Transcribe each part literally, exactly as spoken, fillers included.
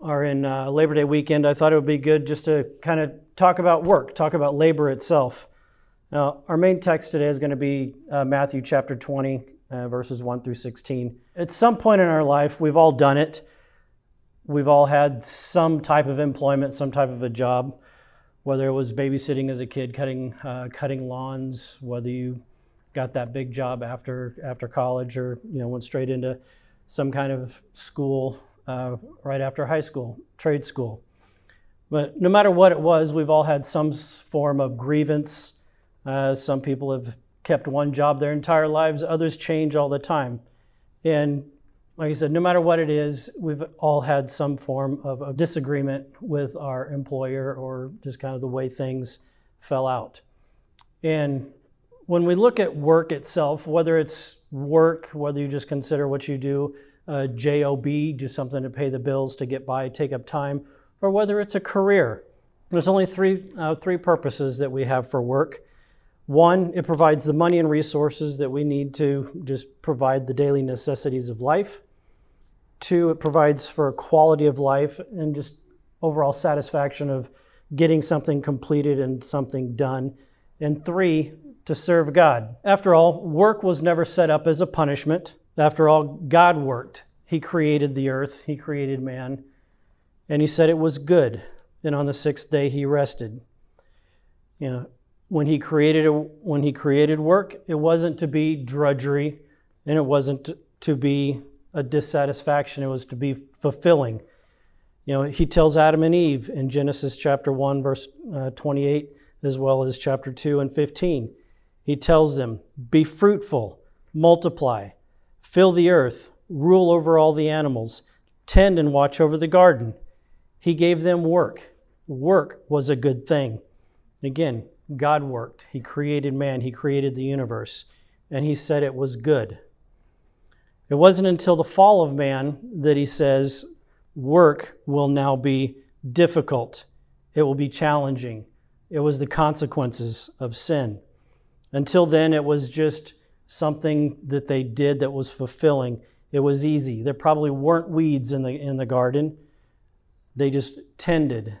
are in uh, Labor Day weekend, I thought it would be good just to kind of talk about work, talk about labor itself. Now, our main text today is going to be uh, Matthew chapter twenty, uh, verses one through sixteen. At some point in our life, we've all done it. We've all had some type of employment, some type of a job, whether it was babysitting as a kid, cutting uh, cutting lawns, whether you got that big job after after college or you know went straight into some kind of school. Uh, right after high school, trade school. But no matter what it was, we've all had some form of grievance. Uh, some people have kept one job their entire lives, others change all the time. And like I said, no matter what it is, we've all had some form of a disagreement with our employer or just kind of the way things fell out. And when we look at work itself, whether it's work, whether you just consider what you do, Uh, J O B, do something to pay the bills, to get by, take up time, or whether it's a career. There's only three uh, three purposes that we have for work. One, it provides the money and resources that we need to just provide the daily necessities of life. Two, it provides for quality of life and just overall satisfaction of getting something completed and something done. And three, to serve God. After all, work was never set up as a punishment. After all, God worked. He created the earth. He created man. And he said it was good. And on the sixth day, he rested. You know, when he created, when he created work, it wasn't to be drudgery, and it wasn't to be a dissatisfaction. It was to be fulfilling. You know, he tells Adam and Eve in Genesis chapter one, verse twenty-eight, as well as chapter two and fifteen. He tells them, be fruitful, multiply, fill the earth, rule over all the animals, tend and watch over the garden. He gave them work. Work was a good thing. Again, God worked. He created man. He created the universe. And he said it was good. It wasn't until the fall of man that he says, work will now be difficult. It will be challenging. It was the consequences of sin. Until then, it was just something that they did that was fulfilling. It was easy. There probably weren't weeds in the in the garden. They just tended.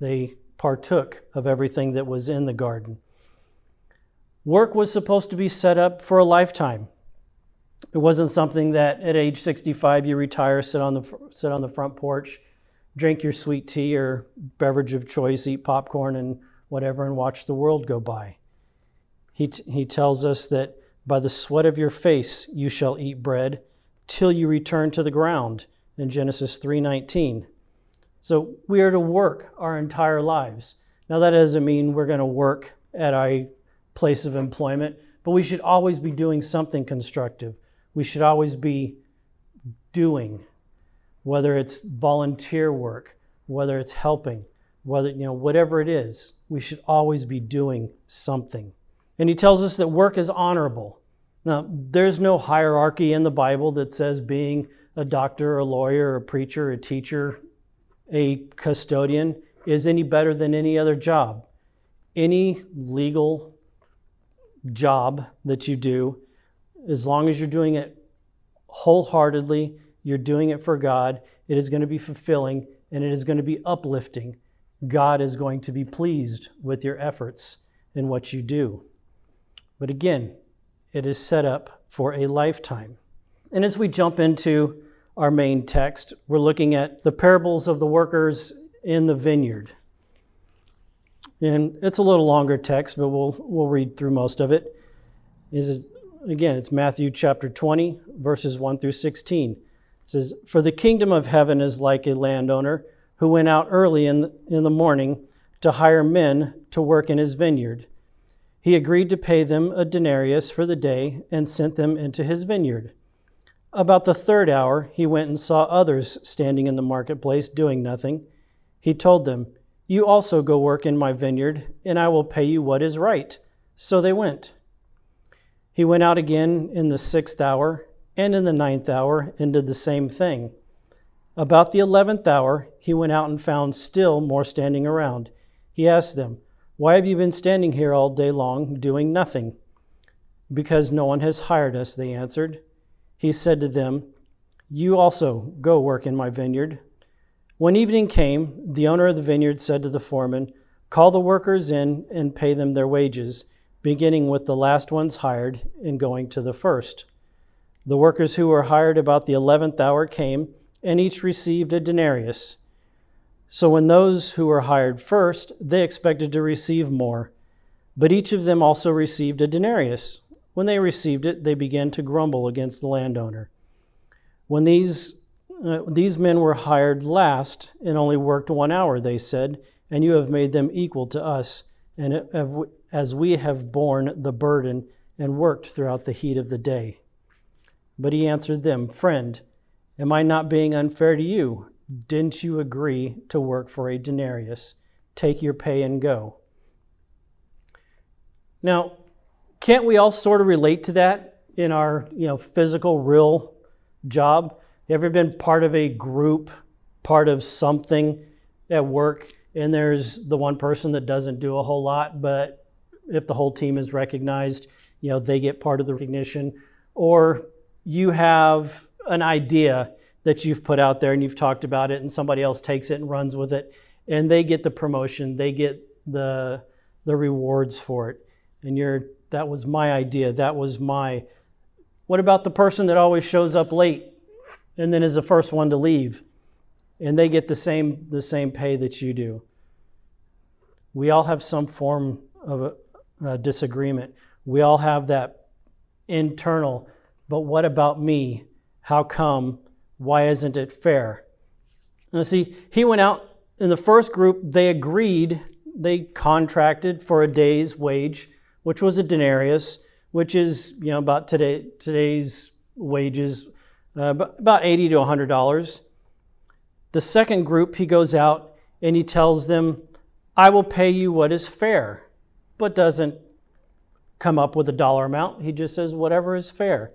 They partook of everything that was in the garden. Work was supposed to be set up for a lifetime. It wasn't something that at age sixty-five you retire, sit on the sit on the front porch, drink your sweet tea or beverage of choice, eat popcorn and whatever, and watch the world go by. He, t- he tells us that by the sweat of your face you shall eat bread till you return to the ground in Genesis three nineteen. So we are to work our entire lives. Now that doesn't mean we're going to work at our place of employment, but we should always be doing something constructive. We should always be doing, whether it's volunteer work, whether it's helping, whether you know whatever it is, we should always be doing something. And he tells us that work is honorable. Now, there's no hierarchy in the Bible that says being a doctor, a lawyer, a preacher, a teacher, a custodian is any better than any other job. Any legal job that you do, as long as you're doing it wholeheartedly, you're doing it for God, it is going to be fulfilling and it is going to be uplifting. God is going to be pleased with your efforts and what you do. But again, it is set up for a lifetime. And as we jump into our main text, we're looking at the parables of the workers in the vineyard. And it's a little longer text, but we'll we'll read through most of it. This is, again, it's Matthew chapter twenty, verses one through sixteen. It says, "For the kingdom of heaven is like a landowner who went out early in the, in the morning to hire men to work in his vineyard. He agreed to pay them a denarius for the day and sent them into his vineyard. About the third hour, he went and saw others standing in the marketplace doing nothing. He told them, "You also go work in my vineyard, and I will pay you what is right." So they went. He went out again in the sixth hour and in the ninth hour and did the same thing. About the eleventh hour, he went out and found still more standing around. He asked them, "Why have you been standing here all day long, doing nothing?" "Because no one has hired us," they answered. He said to them, "You also go work in my vineyard." When evening came, the owner of the vineyard said to the foreman, "Call the workers in and pay them their wages, beginning with the last ones hired and going to the first." The workers who were hired about the eleventh hour came, and each received a denarius. So when those who were hired first, they expected to receive more. But each of them also received a denarius. When they received it, they began to grumble against the landowner. When these Uh, these men were hired last and only worked one hour, they said, and you have made them equal to us, and as we have borne the burden and worked throughout the heat of the day. But he answered them, "Friend, am I not being unfair to you? Didn't you agree to work for a denarius? Take your pay and go." Now, can't we all sort of relate to that in our, you know, physical, real job? You ever been part of a group, part of something at work, and there's the one person that doesn't do a whole lot, but if the whole team is recognized, you know, they get part of the recognition? Or you have an idea that you've put out there and you've talked about it, and somebody else takes it and runs with it, and they get the promotion, they get the the rewards for it. And you're, that was my idea, that was my... What about the person that always shows up late and then is the first one to leave, and they get the same the same pay that you do? We all have some form of a, a disagreement. We all have that internal, but what about me? How come? Why isn't it fair? Now see, he went out in the first group, they agreed, they contracted for a day's wage, which was a denarius, which is, you know, about today today's wages, Uh, about eighty to one hundred dollars. The second group, he goes out and he tells them, "I will pay you what is fair," but doesn't come up with a dollar amount. He just says, "Whatever is fair."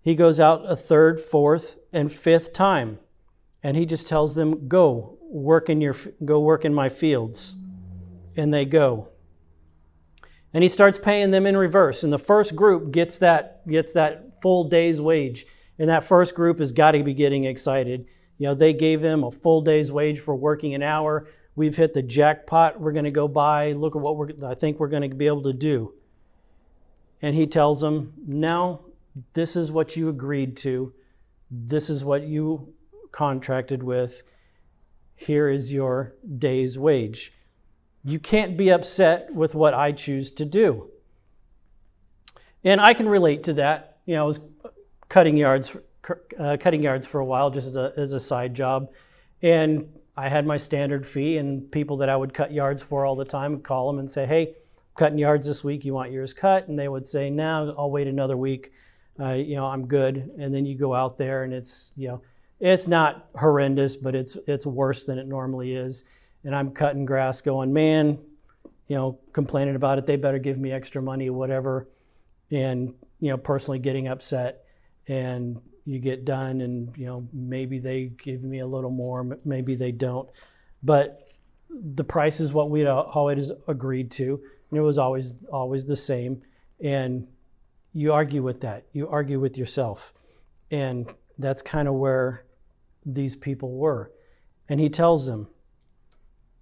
He goes out a third, fourth, and fifth time, and he just tells them, "Go work in your, go work in my fields," and they go. And he starts paying them in reverse. And the first group gets that gets that full day's wage. And that first group has got to be getting excited. You know, they gave him a full day's wage for working an hour. We've hit the jackpot. We're going to go by. Look at what we're, I think we're going to be able to do. And he tells them, "Now, this is what you agreed to. This is what you contracted with. Here is your day's wage. You can't be upset with what I choose to do." And I can relate to that. You know, I was cutting yards, uh, cutting yards for a while, just as a, as a side job. And I had my standard fee, and people that I would cut yards for all the time would call them and say, "Hey, I'm cutting yards this week. You want yours cut?" And they would say, "No, nah, I'll wait another week. Uh, you know, I'm good." And then you go out there, and it's, you know, it's not horrendous, but it's it's worse than it normally is. And I'm cutting grass, going, man, you know, complaining about it. They better give me extra money, whatever. And you know, personally getting upset. And you get done, and you know, maybe they give me a little more, maybe they don't, but the price is what we'd always agreed to, and it was always always the same. And you argue with that, you argue with yourself, and that's kind of where these people were. And he tells them,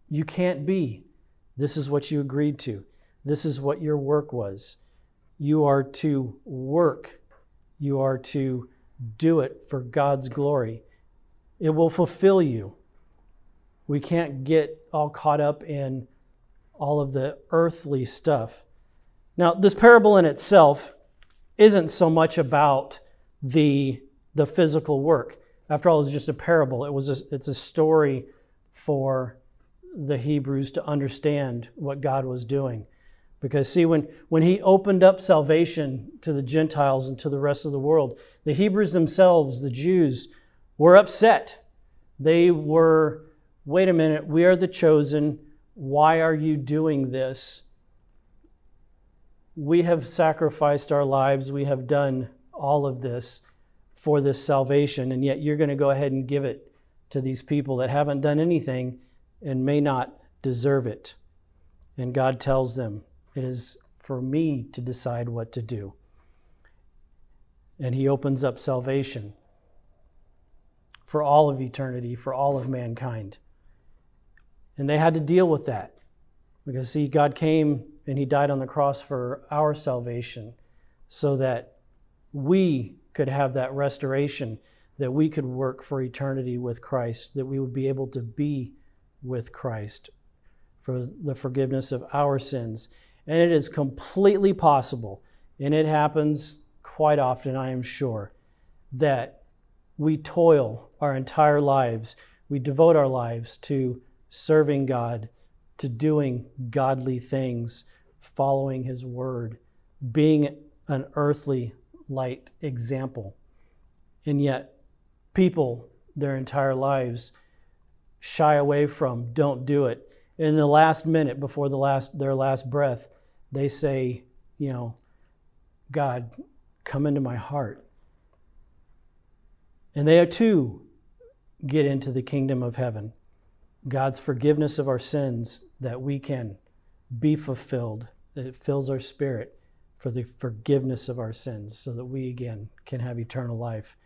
"You can't be. This is what you agreed to. This is what your work was. You are to work. You are to do it for God's glory. It will fulfill you." We can't get all caught up in all of the earthly stuff. Now, this parable in itself isn't so much about the, the physical work. After all, it's just a parable. It was a, it's a story for the Hebrews to understand what God was doing. Because see, when, when he opened up salvation to the Gentiles and to the rest of the world, the Hebrews themselves, the Jews, were upset. They were wait a minute, we are the chosen. Why are you doing this? We have sacrificed our lives. We have done all of this for this salvation, and yet you're going to go ahead and give it to these people that haven't done anything and may not deserve it. And God tells them, it is for me to decide what to do. And he opens up salvation for all of eternity, for all of mankind. And they had to deal with that. Because, see, God came and he died on the cross for our salvation so that we could have that restoration, that we could work for eternity with Christ, that we would be able to be with Christ for the forgiveness of our sins. And it is completely possible, and it happens quite often, I am sure, that we toil our entire lives, we devote our lives to serving God, to doing godly things, following His Word, being an earthly light example. And yet, people, their entire lives, shy away from, don't do it. In the last minute, before the last their last breath, they say, you know, God, come into my heart. And they too get into the kingdom of heaven. God's forgiveness of our sins, that we can be fulfilled, that it fills our spirit for the forgiveness of our sins so that we again can have eternal life.